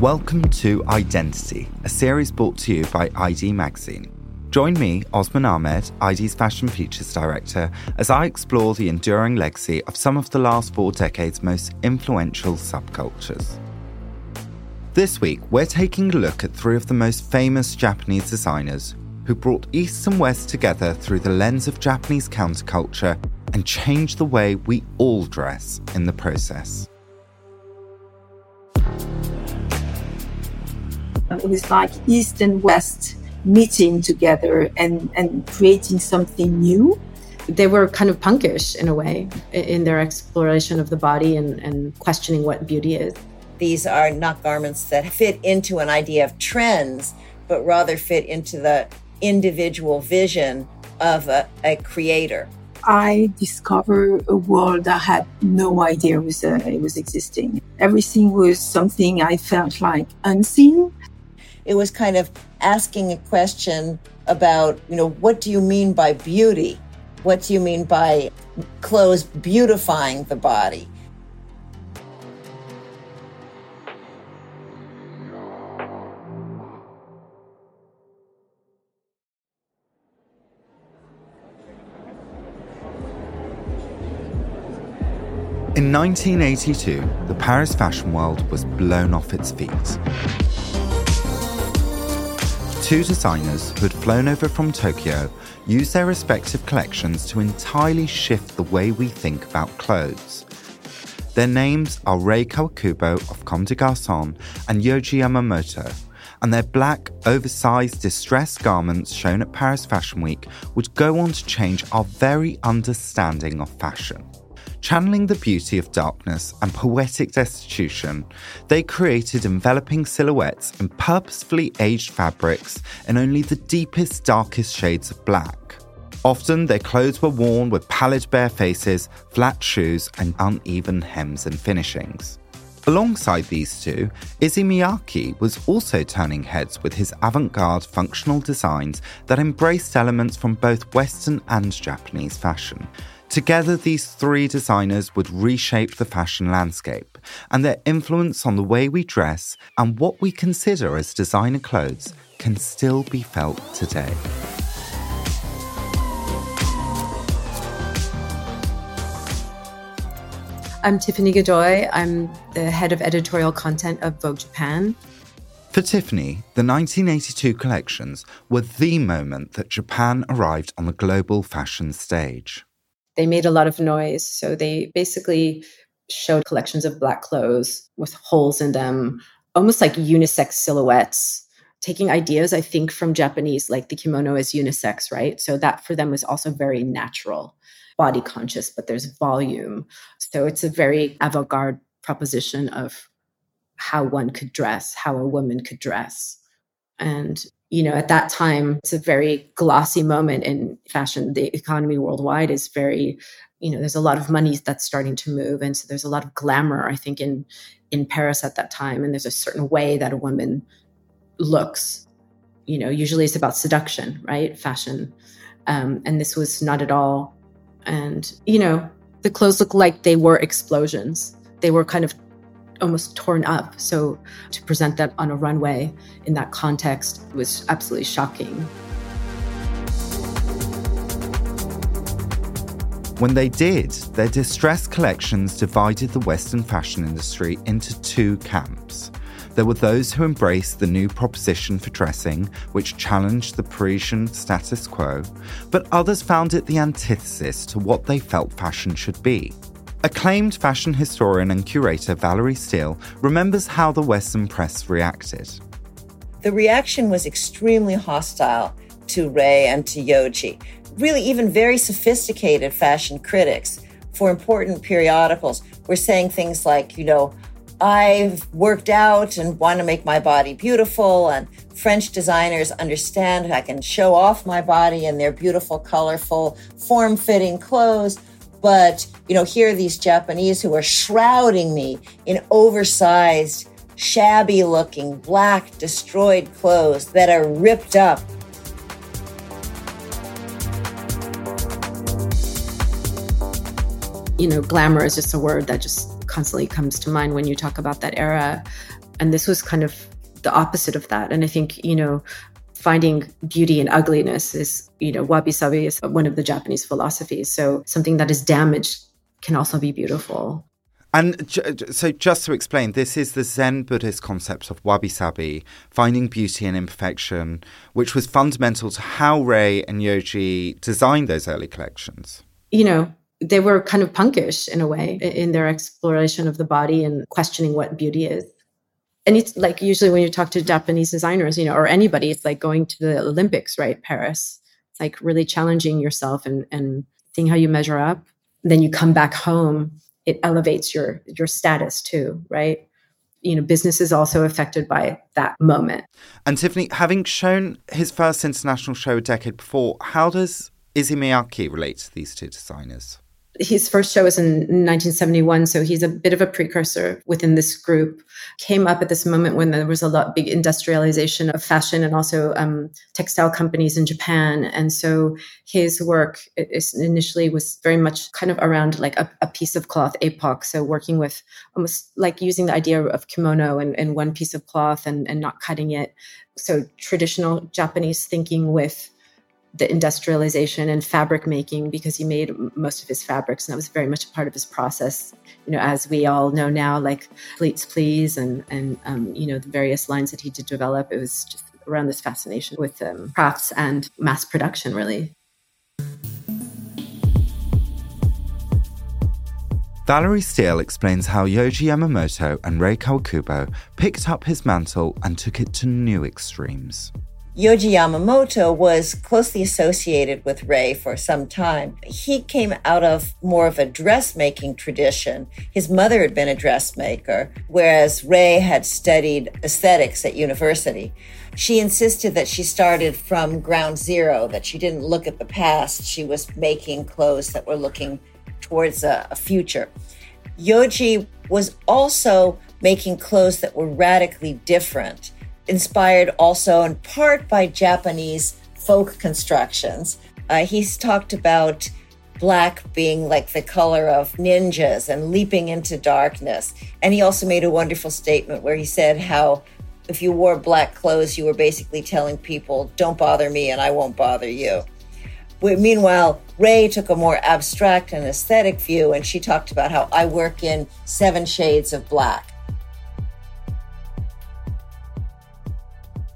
Welcome to Identity, a series brought to you by ID Magazine. Join me, Osman Ahmed, ID's Fashion Features Director, as I explore the enduring legacy of some of the last 4 decades' most influential subcultures. This week, we're taking a look at 3 of the most famous Japanese designers who brought East and West together through the lens of Japanese counterculture and changed the way we all dress in the process. It was like East and West meeting together and creating something new. They were kind of punkish in a way in their exploration of the body and questioning what beauty is. These are not garments that fit into an idea of trends, but rather fit into the individual vision of a creator. I discovered a world I had no idea was existing. Everything was something I felt like unseen. It was kind of asking a question about, what do you mean by beauty? What do you mean by clothes beautifying the body? In 1982, the Paris fashion world was blown off its feet. 2 designers who had flown over from Tokyo used their respective collections to entirely shift the way we think about clothes. Their names are Rei Kawakubo of Comme des Garçons and Yohji Yamamoto, and their black, oversized, distressed garments shown at Paris Fashion Week would go on to change our very understanding of fashion. Channeling the beauty of darkness and poetic destitution, they created enveloping silhouettes in purposefully aged fabrics in only the deepest, darkest shades of black. Often, their clothes were worn with pallid bare faces, flat shoes, and uneven hems and finishings. Alongside these 2, Issey Miyake was also turning heads with his avant-garde functional designs that embraced elements from both Western and Japanese fashion. Together, these 3 designers would reshape the fashion landscape, and their influence on the way we dress and what we consider as designer clothes can still be felt today. I'm Tiffany Godoy. I'm the head of editorial content of Vogue Japan. For Tiffany, the 1982 collections were the moment that Japan arrived on the global fashion stage. They made a lot of noise, so they basically showed collections of black clothes with holes in them, almost like unisex silhouettes, taking ideas, I think, from Japanese, like the kimono is unisex, right? So that for them was also very natural, body conscious, but there's volume. So it's a very avant-garde proposition of how one could dress, how a woman could dress. And at that time, it's a very glossy moment in fashion. The economy worldwide is very, there's a lot of money that's starting to move. And so there's a lot of glamour, I think, in Paris at that time. And there's a certain way that a woman looks. Usually it's about seduction, right? Fashion. And this was not at all. And, the clothes looked like they were explosions. They were kind of almost torn up. So to present that on a runway in that context was absolutely shocking. When they did, their distressed collections divided the Western fashion industry into 2 camps. There were those who embraced the new proposition for dressing, which challenged the Parisian status quo, but others found it the antithesis to what they felt fashion should be. Acclaimed fashion historian and curator Valerie Steele remembers how the Western press reacted. The reaction was extremely hostile to Rei and to Yohji. Really, even very sophisticated fashion critics for important periodicals were saying things like, I've worked out and want to make my body beautiful, and French designers understand I can show off my body in their beautiful, colorful, form-fitting clothes. But, here are these Japanese who are shrouding me in oversized, shabby-looking, black, destroyed clothes that are ripped up. Glamour is just a word that just constantly comes to mind when you talk about that era. And this was kind of the opposite of that. And I think, you know, finding beauty in ugliness is, you know, wabi-sabi is one of the Japanese philosophies. So something that is damaged can also be beautiful. And so just to explain, this is the Zen Buddhist concept of wabi-sabi, finding beauty in imperfection, which was fundamental to how Rei and Yohji designed those early collections. You know, they were kind of punkish in a way in their exploration of the body and questioning what beauty is. And it's like usually when you talk to Japanese designers, you know, or anybody, it's like going to the Olympics, right? Paris. It's like really challenging yourself and seeing how you measure up. Then you come back home. It elevates your status too, right? You know, business is also affected by that moment. And Tiffany, having shown his first international show a decade before, how does Issey Miyake relate to these two designers? His first show was in 1971, so he's a bit of a precursor within this group. Came up at this moment when there was a lot big industrialization of fashion and also textile companies in Japan. And so his work initially was very much kind of around like a piece of cloth, APOC. So working with almost like using the idea of kimono and one piece of cloth and not cutting it. So traditional Japanese thinking with the industrialization and fabric making, because he made most of his fabrics, and that was very much a part of his process. You know, as we all know now, like Pleats Please and you know, the various lines that he did develop, it was just around this fascination with crafts and mass production, really. Valerie Steele explains how Yohji Yamamoto and Rei Kawakubo picked up his mantle and took it to new extremes. Yohji Yamamoto was closely associated with Rei for some time. He came out of more of a dressmaking tradition. His mother had been a dressmaker, whereas Rei had studied aesthetics at university. She insisted that she started from ground zero, that she didn't look at the past. She was making clothes that were looking towards a future. Yohji was also making clothes that were radically different, inspired also in part by Japanese folk constructions. He's talked about black being like the color of ninjas and leaping into darkness. And he also made a wonderful statement where he said how if you wore black clothes, you were basically telling people, don't bother me and I won't bother you. Meanwhile, Rei took a more abstract and aesthetic view, and she talked about how I work in 7 shades of black.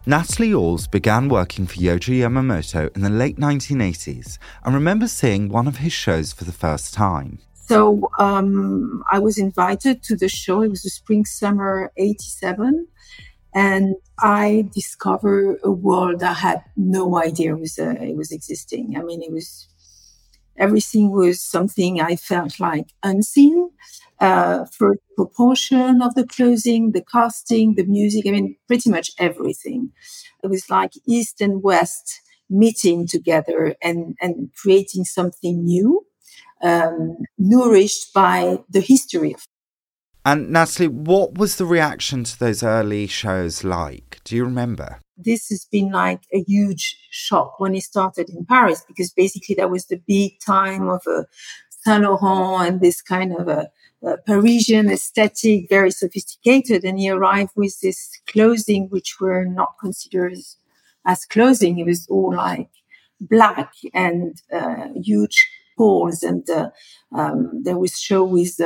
Nathalie Ours began working for Yohji Yamamoto in the late 1980s and remembers seeing one of his shows for the first time. So I was invited to the show. It was the spring-summer 87. And I discovered a world I had no idea it was existing. I mean, it was everything was something I felt like unseen. For proportion of the clothing, the casting, the music, I mean, pretty much everything. It was like East and West meeting together and creating something new, nourished by the history. And Nathalie, what was the reaction to those early shows like? Do you remember? This has been like a huge shock when it started in Paris, because basically that was the big time of Saint Laurent and this kind of a Parisian aesthetic, very sophisticated. And he arrived with this clothing, which were not considered as clothing. It was all like black and huge paws. And there was show with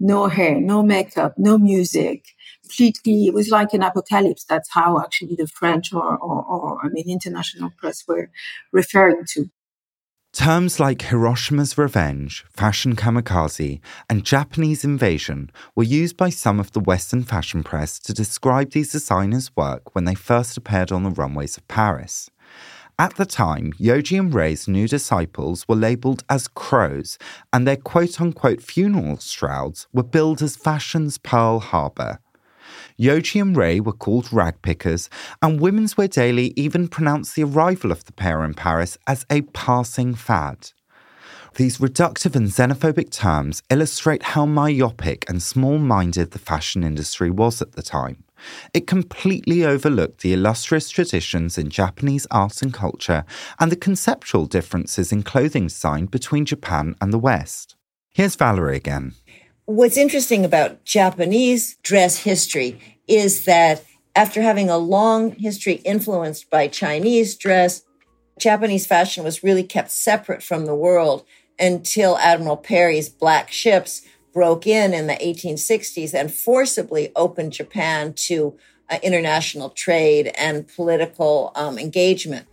no hair, no makeup, no music. Completely, it was like an apocalypse. That's how actually the French or international press were referring to. Terms like Hiroshima's revenge, fashion kamikaze, and Japanese invasion were used by some of the Western fashion press to describe these designers' work when they first appeared on the runways of Paris. At the time, Yohji and Rei's new disciples were labelled as crows, and their quote-unquote funeral shrouds were billed as fashion's Pearl Harbor. Yohji and Rei were called ragpickers, and Women's Wear Daily even pronounced the arrival of the pair in Paris as a passing fad. These reductive and xenophobic terms illustrate how myopic and small-minded the fashion industry was at the time. It completely overlooked the illustrious traditions in Japanese art and culture and the conceptual differences in clothing design between Japan and the West. Here's Valerie again. What's interesting about Japanese dress history is that after having a long history influenced by Chinese dress, Japanese fashion was really kept separate from the world until Admiral Perry's black ships broke in the 1860s and forcibly opened Japan to international trade and political engagement.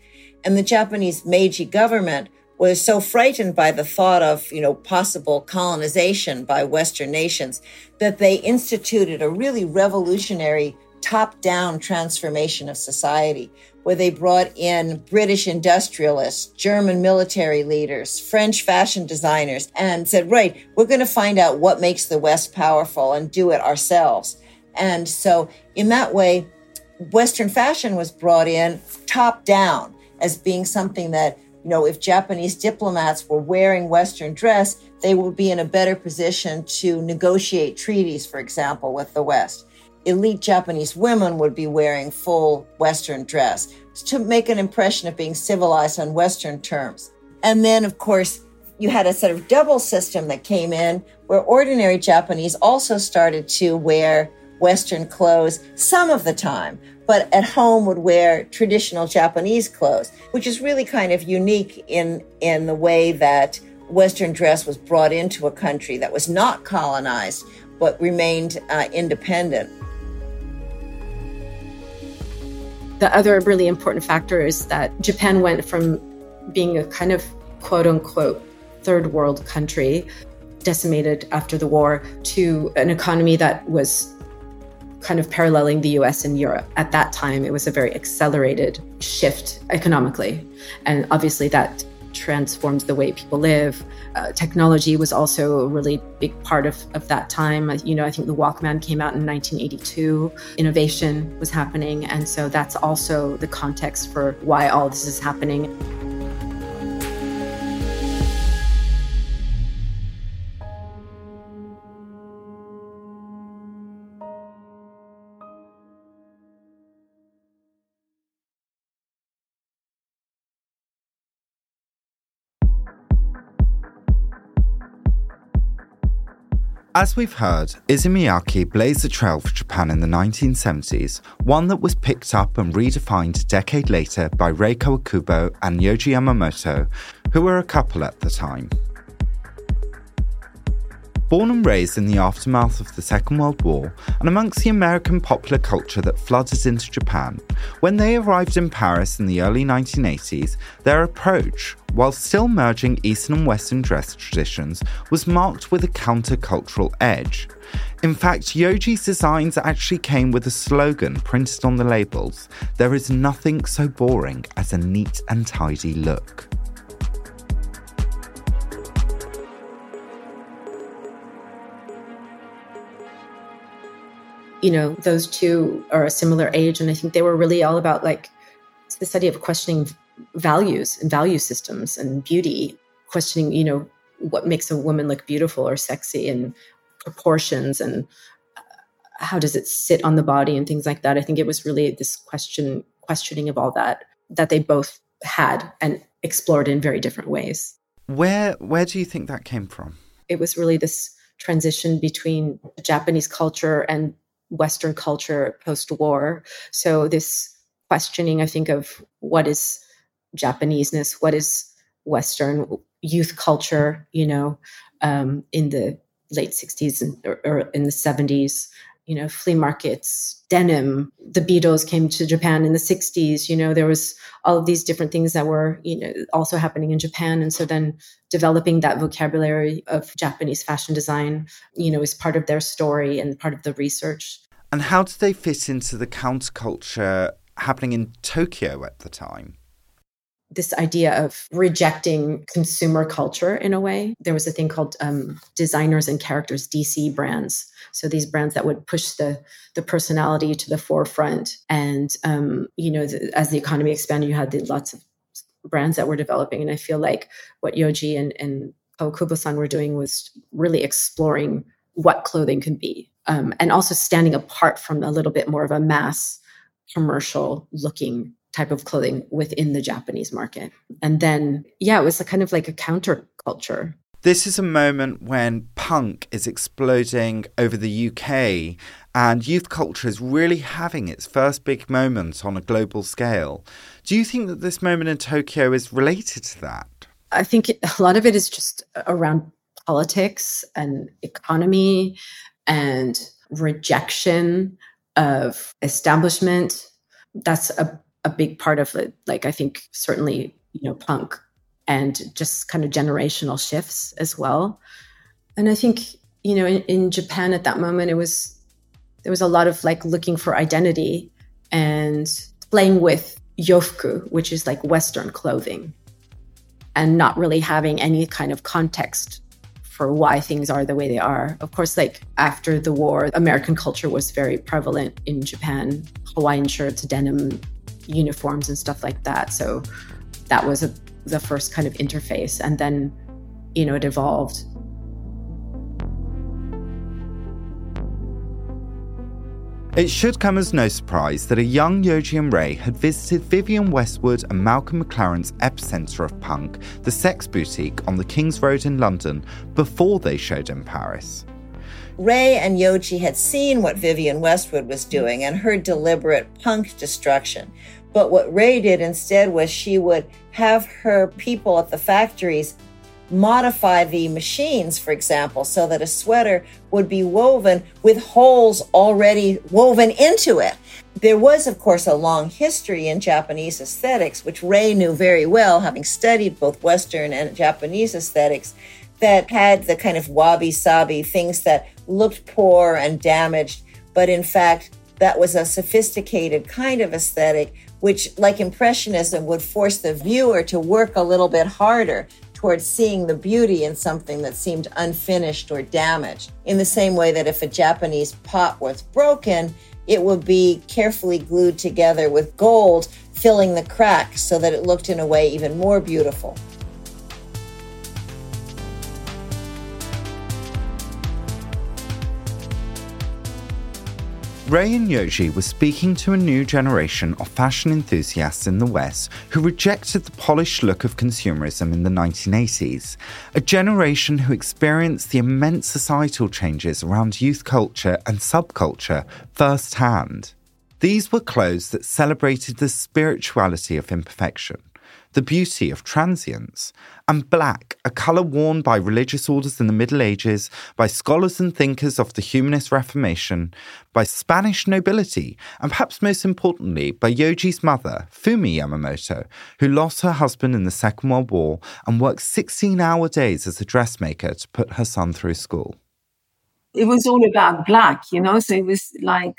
And the Japanese Meiji government was so frightened by the thought of, possible colonization by Western nations that they instituted a really revolutionary top-down transformation of society, where they brought in British industrialists, German military leaders, French fashion designers, and said, right, we're going to find out what makes the West powerful and do it ourselves. And so in that way, Western fashion was brought in top-down as being something that, if Japanese diplomats were wearing Western dress, they would be in a better position to negotiate treaties, for example, with the West. Elite Japanese women would be wearing full Western dress to make an impression of being civilized on Western terms. And then, of course, you had a sort of double system that came in where ordinary Japanese also started to wear Western clothes some of the time, but at home would wear traditional Japanese clothes, which is really kind of unique in the way that Western dress was brought into a country that was not colonized, but remained independent. The other really important factor is that Japan went from being a kind of quote-unquote third world country, decimated after the war, to an economy that was kind of paralleling the US and Europe. At that time, it was a very accelerated shift economically. And obviously that transforms the way people live. Technology was also a really big part of that time. I think the Walkman came out in 1982. Innovation was happening. And so that's also the context for why all this is happening. As we've heard, Issey Miyake blazed a trail for Japan in the 1970s, one that was picked up and redefined a decade later by Rei Kawakubo and Yohji Yamamoto, who were a couple at the time. Born and raised in the aftermath of the Second World War, and amongst the American popular culture that flooded into Japan, when they arrived in Paris in the early 1980s, their approach, while still merging Eastern and Western dress traditions, was marked with a countercultural edge. In fact, Yohji's designs actually came with a slogan printed on the labels: "There is nothing so boring as a neat and tidy look." Those two are a similar age, and I think they were really all about the study of questioning values and value systems and beauty, questioning, what makes a woman look beautiful or sexy and proportions and how does it sit on the body and things like that. I think it was really this questioning of all that they both had and explored in very different ways. Where do you think that came from? It was really this transition between Japanese culture and Western culture post-war. So this questioning, I think, of what is Japaneseness, what is Western youth culture, in the late 60s or in the 70s, flea markets, denim. The Beatles came to Japan in the 60s. There was all of these different things that were, also happening in Japan. And so then developing that vocabulary of Japanese fashion design, is part of their story and part of the research. And how did they fit into the counterculture happening in Tokyo at the time? This idea of rejecting consumer culture in a way. There was a thing called designers and characters, DC brands. So these brands that would push the personality to the forefront. And, as the economy expanded, you had lots of brands that were developing. And I feel like what Yohji and Kawakubo-san were doing was really exploring what clothing could be. And also standing apart from a little bit more of a mass commercial looking type of clothing within the Japanese market. And then, it was a kind of like a counterculture. This is a moment when punk is exploding over the UK and youth culture is really having its first big moment on a global scale. Do you think that this moment in Tokyo is related to that? I think a lot of it is just around politics and economy and rejection of establishment. That's a big part of it. Like, I think certainly, punk and just kind of generational shifts as well. And I think, in Japan at that moment, there was a lot of looking for identity and playing with yofuku, which is Western clothing, and not really having any kind of context for why things are the way they are. Of course, after the war, American culture was very prevalent in Japan, Hawaiian shirts, denim, uniforms and stuff like that. So that was the first kind of interface. And then, it evolved. It should come as no surprise that a young Yohji and Rei had visited Vivienne Westwood and Malcolm McLaren's epicenter of punk, the Sex Boutique on the King's Road in London, before they showed in Paris. Rei and Yohji had seen what Vivienne Westwood was doing and her deliberate punk destruction. But what Rei did instead was she would have her people at the factories modify the machines, for example, so that a sweater would be woven with holes already woven into it. There was, of course, a long history in Japanese aesthetics, which Rei knew very well, having studied both Western and Japanese aesthetics, that had the kind of wabi-sabi, things that looked poor and damaged, but in fact, that was a sophisticated kind of aesthetic, which, like Impressionism, would force the viewer to work a little bit harder towards seeing the beauty in something that seemed unfinished or damaged. In the same way that if a Japanese pot was broken, it would be carefully glued together with gold, filling the cracks so that it looked in a way even more beautiful. Rei and Yohji were speaking to a new generation of fashion enthusiasts in the West who rejected the polished look of consumerism in the 1980s, a generation who experienced the immense societal changes around youth culture and subculture firsthand. These were clothes that celebrated the spirituality of imperfection, the beauty of transience, and black, a colour worn by religious orders in the Middle Ages, by scholars and thinkers of the Humanist Reformation, by Spanish nobility, and perhaps most importantly, by Yohji's mother, Fumi Yamamoto, who lost her husband in the Second World War and worked 16-hour days as a dressmaker to put her son through school. It was all about black, so it was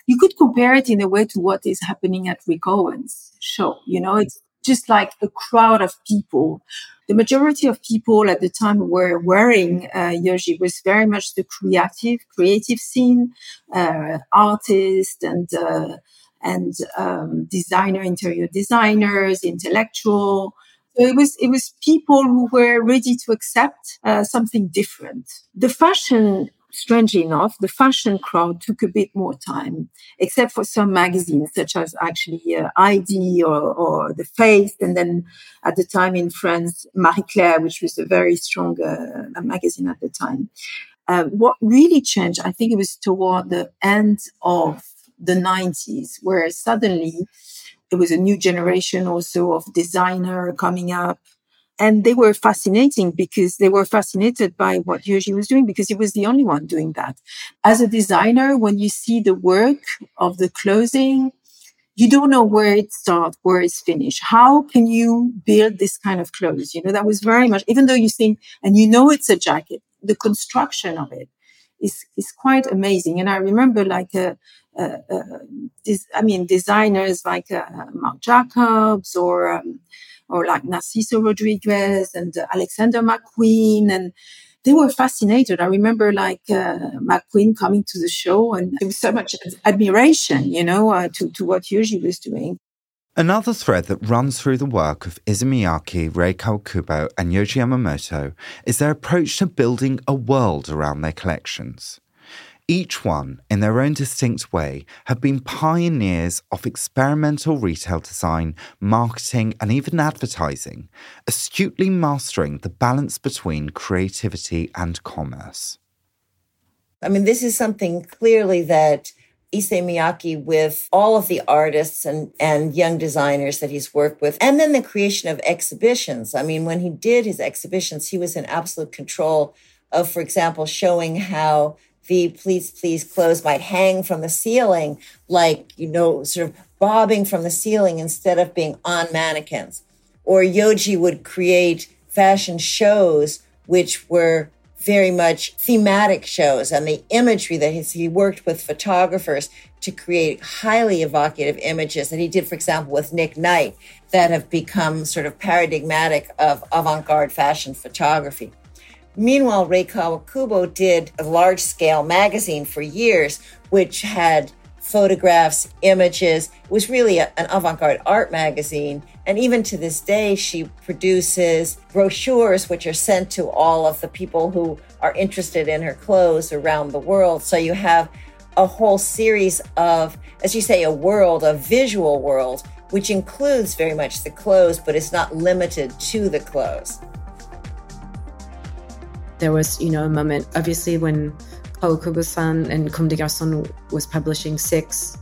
you could compare it in a way to what is happening at Rick Owens' show, it's just a crowd of people. The majority of people at the time were wearing Yohji was very much the creative scene, artists and designer, interior designers, intellectual. So it was people who were ready to accept something different. The fashion, strangely enough, the fashion crowd took a bit more time, except for some magazines such as actually ID or The Face, and then at the time in France, Marie Claire, which was a very strong magazine at the time. What really changed, I think it was toward the end of the 90s, where suddenly there was a new generation also of designer coming up. And they were fascinating because they were fascinated by what Yohji was doing because he was the only one doing that. As a designer, when you see the work of the clothing, you don't know where it starts, where it's finished. How can you build this kind of clothes? That was very much, even though you think, and it's a jacket, the construction of it is quite amazing. And I remember designers like Marc Jacobs or like Narciso Rodriguez and Alexander McQueen, and they were fascinated. I remember McQueen coming to the show, and there was so much admiration, to what Yohji was doing. Another thread that runs through the work of Issey Miyake, Rei Kawakubo and Yohji Yamamoto is their approach to building a world around their collections. Each one, in their own distinct way, have been pioneers of experimental retail design, marketing, and even advertising, astutely mastering the balance between creativity and commerce. I mean, this is something clearly that Issey Miyake, with all of the artists and young designers that he's worked with, and then the creation of exhibitions. I mean, when he did his exhibitions, he was in absolute control of, for example, showing how the Pleats Please clothes might hang from the ceiling, like, you know, sort of bobbing from the ceiling instead of being on mannequins. Or Yohji would create fashion shows, which were very much thematic shows, and the imagery that he worked with photographers to create highly evocative images that he did, for example, with Nick Knight, that have become sort of paradigmatic of avant-garde fashion photography. Meanwhile, Rei Kawakubo did a large-scale magazine for years, which had photographs, images. It was really an avant-garde art magazine. And even to this day, she produces brochures which are sent to all of the people who are interested in her clothes around the world. So you have a whole series of, as you say, a world, a visual world, which includes very much the clothes, but it's not limited to the clothes. There was, you know, a moment, obviously, when Kawakubo-san and Comme des Garçons was publishing 6,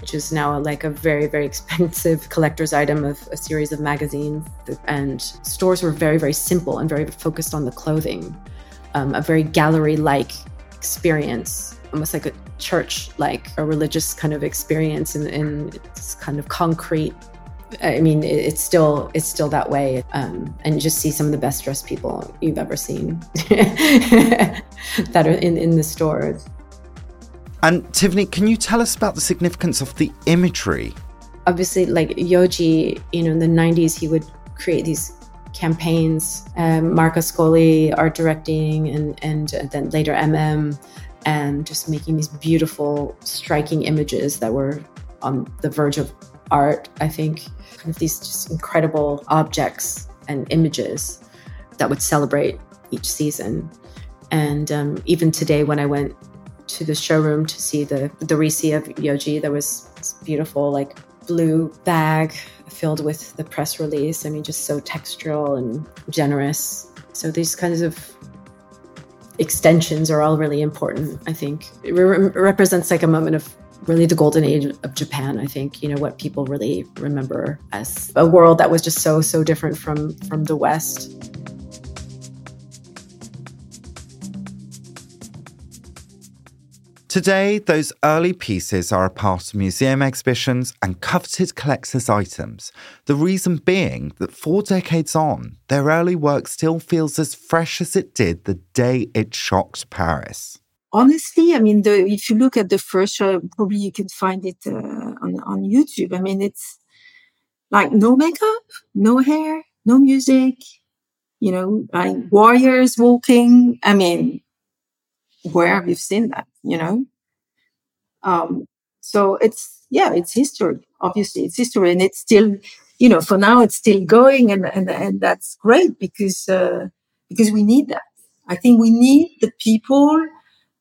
which is now like a very, very expensive collector's item of a series of magazines. And stores were very, very simple and very focused on the clothing, a very gallery-like experience, almost like a church, like a religious kind of experience in its kind of concrete. I mean, it's still that way. And you just see some of the best dressed people you've ever seen that are in the stores. And Tiffany, can you tell us about the significance of the imagery? Obviously, like Yohji, you know, in the 90s, he would create these campaigns, Marco Scoli art directing, and then later MM, and just making these beautiful, striking images that were on the verge of art, I think, kind of these just incredible objects and images that would celebrate each season. And even today, when I went to the showroom to see the Risi of Yohji, there was this beautiful, like, blue bag filled with the press release. I mean, just so textural and generous. So these kinds of extensions are all really important, I think. It represents like a moment of really the golden age of Japan, I think, you know, what people really remember as a world that was just so, so different from the West. Today, those early pieces are a part of museum exhibitions and coveted collectors' items, the reason being that 4 decades on, their early work still feels as fresh as it did the day it shocked Paris. Honestly, I mean, if you look at the first show, probably you can find it on YouTube. I mean, it's like no makeup, no hair, no music, you know, like warriors walking. I mean, where have you seen that, you know? So it's history. Obviously, it's history. And it's still, you know, for now it's still going. And that's great because we need that. I think we need the people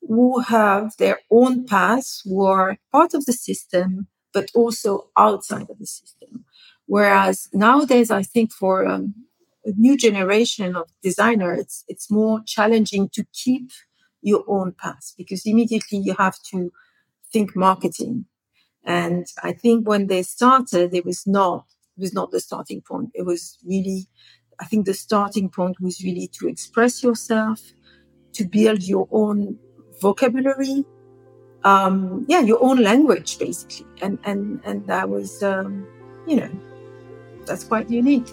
who have their own past, who are part of the system, but also outside of the system. Whereas nowadays, I think for a new generation of designers, it's more challenging to keep your own past because immediately you have to think marketing. And I think when they started, it was not the starting point. It was really, I think the starting point was really to express yourself, to build your own vocabulary, your own language, basically. And that was, you know, that's quite unique.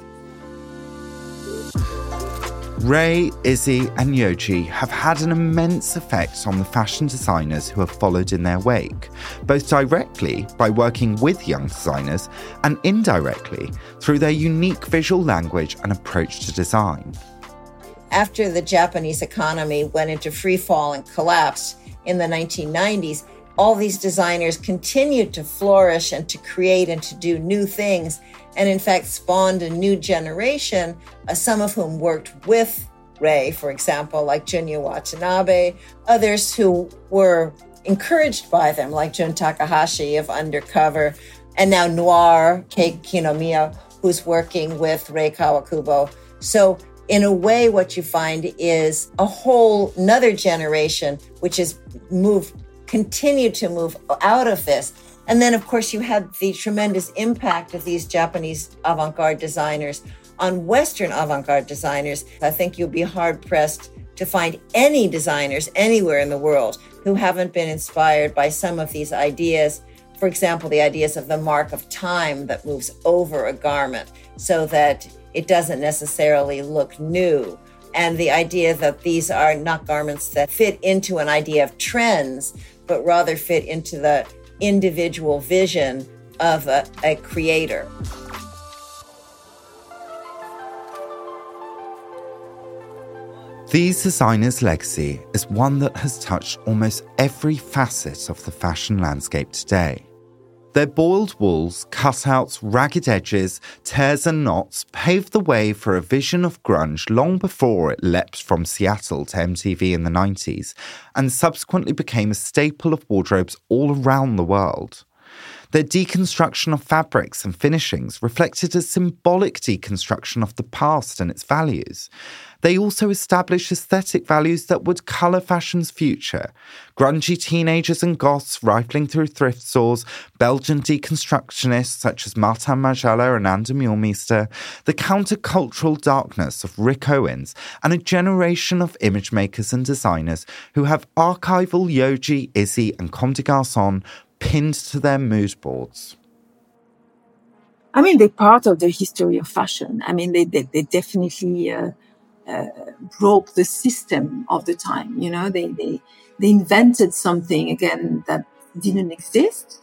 Rei, Issey and Yohji have had an immense effect on the fashion designers who have followed in their wake, both directly by working with young designers and indirectly through their unique visual language and approach to design. After the Japanese economy went into free fall and collapsed in the 1990s, all these designers continued to flourish and to create and to do new things, and in fact spawned a new generation, some of whom worked with Rei, for example, like Junya Watanabe, others who were encouraged by them, like Jun Takahashi of Undercover, and now Noir, Kei Ninomiya, who's working with Rei Kawakubo. So in a way, what you find is a whole another generation, which has continued to move out of this. And then, of course, you had the tremendous impact of these Japanese avant-garde designers on Western avant-garde designers. I think you'll be hard-pressed to find any designers anywhere in the world who haven't been inspired by some of these ideas. For example, the ideas of the mark of time that moves over a garment so that it doesn't necessarily look new. And the idea that these are not garments that fit into an idea of trends, but rather fit into the individual vision of a creator. These designers' legacy is one that has touched almost every facet of the fashion landscape today. Their boiled wools, cutouts, ragged edges, tears and knots paved the way for a vision of grunge long before it leapt from Seattle to MTV in the 90s and subsequently became a staple of wardrobes all around the world. Their deconstruction of fabrics and finishings reflected a symbolic deconstruction of the past and its values. They also established aesthetic values that would colour fashion's future. Grungy teenagers and goths rifling through thrift stores, Belgian deconstructionists such as Martin Majella and Ander Mjolmeester, the countercultural darkness of Rick Owens, and a generation of image makers and designers who have archival Yohji, Issey and Comme des Garçons pinned to their mood boards. I mean, they're part of the history of fashion. I mean, they definitely... broke the system of the time. You know, they invented something again that didn't exist.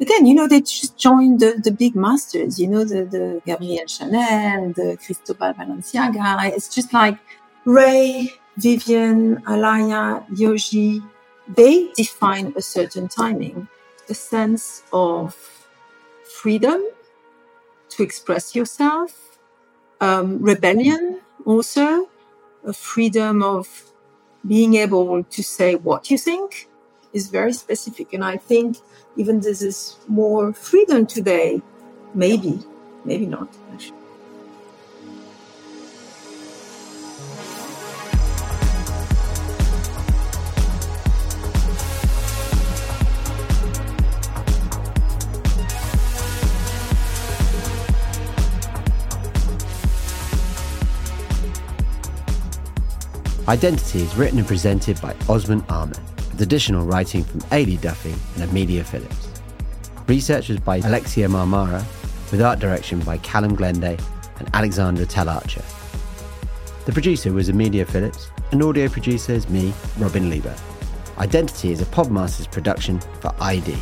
Again, you know, they just joined the big masters. You know, the Gabrielle Chanel, the Cristobal Balenciaga. It's just like Rei, Vivienne, Alaya, Yohji. They define a certain timing, a sense of freedom to express yourself, rebellion. Also, a freedom of being able to say what you think is very specific. And I think even this is more freedom today. Maybe, maybe not, actually. Identity is written and presented by Osman Ahmed, with additional writing from Ali Duffy and Amelia Phillips. Research was by Alexia Marmara, with art direction by Callum Glenday and Alexander Talarcher. The producer was Amelia Phillips, and audio producer is me, Robin Lieber. Identity is a Podmasters production for ID.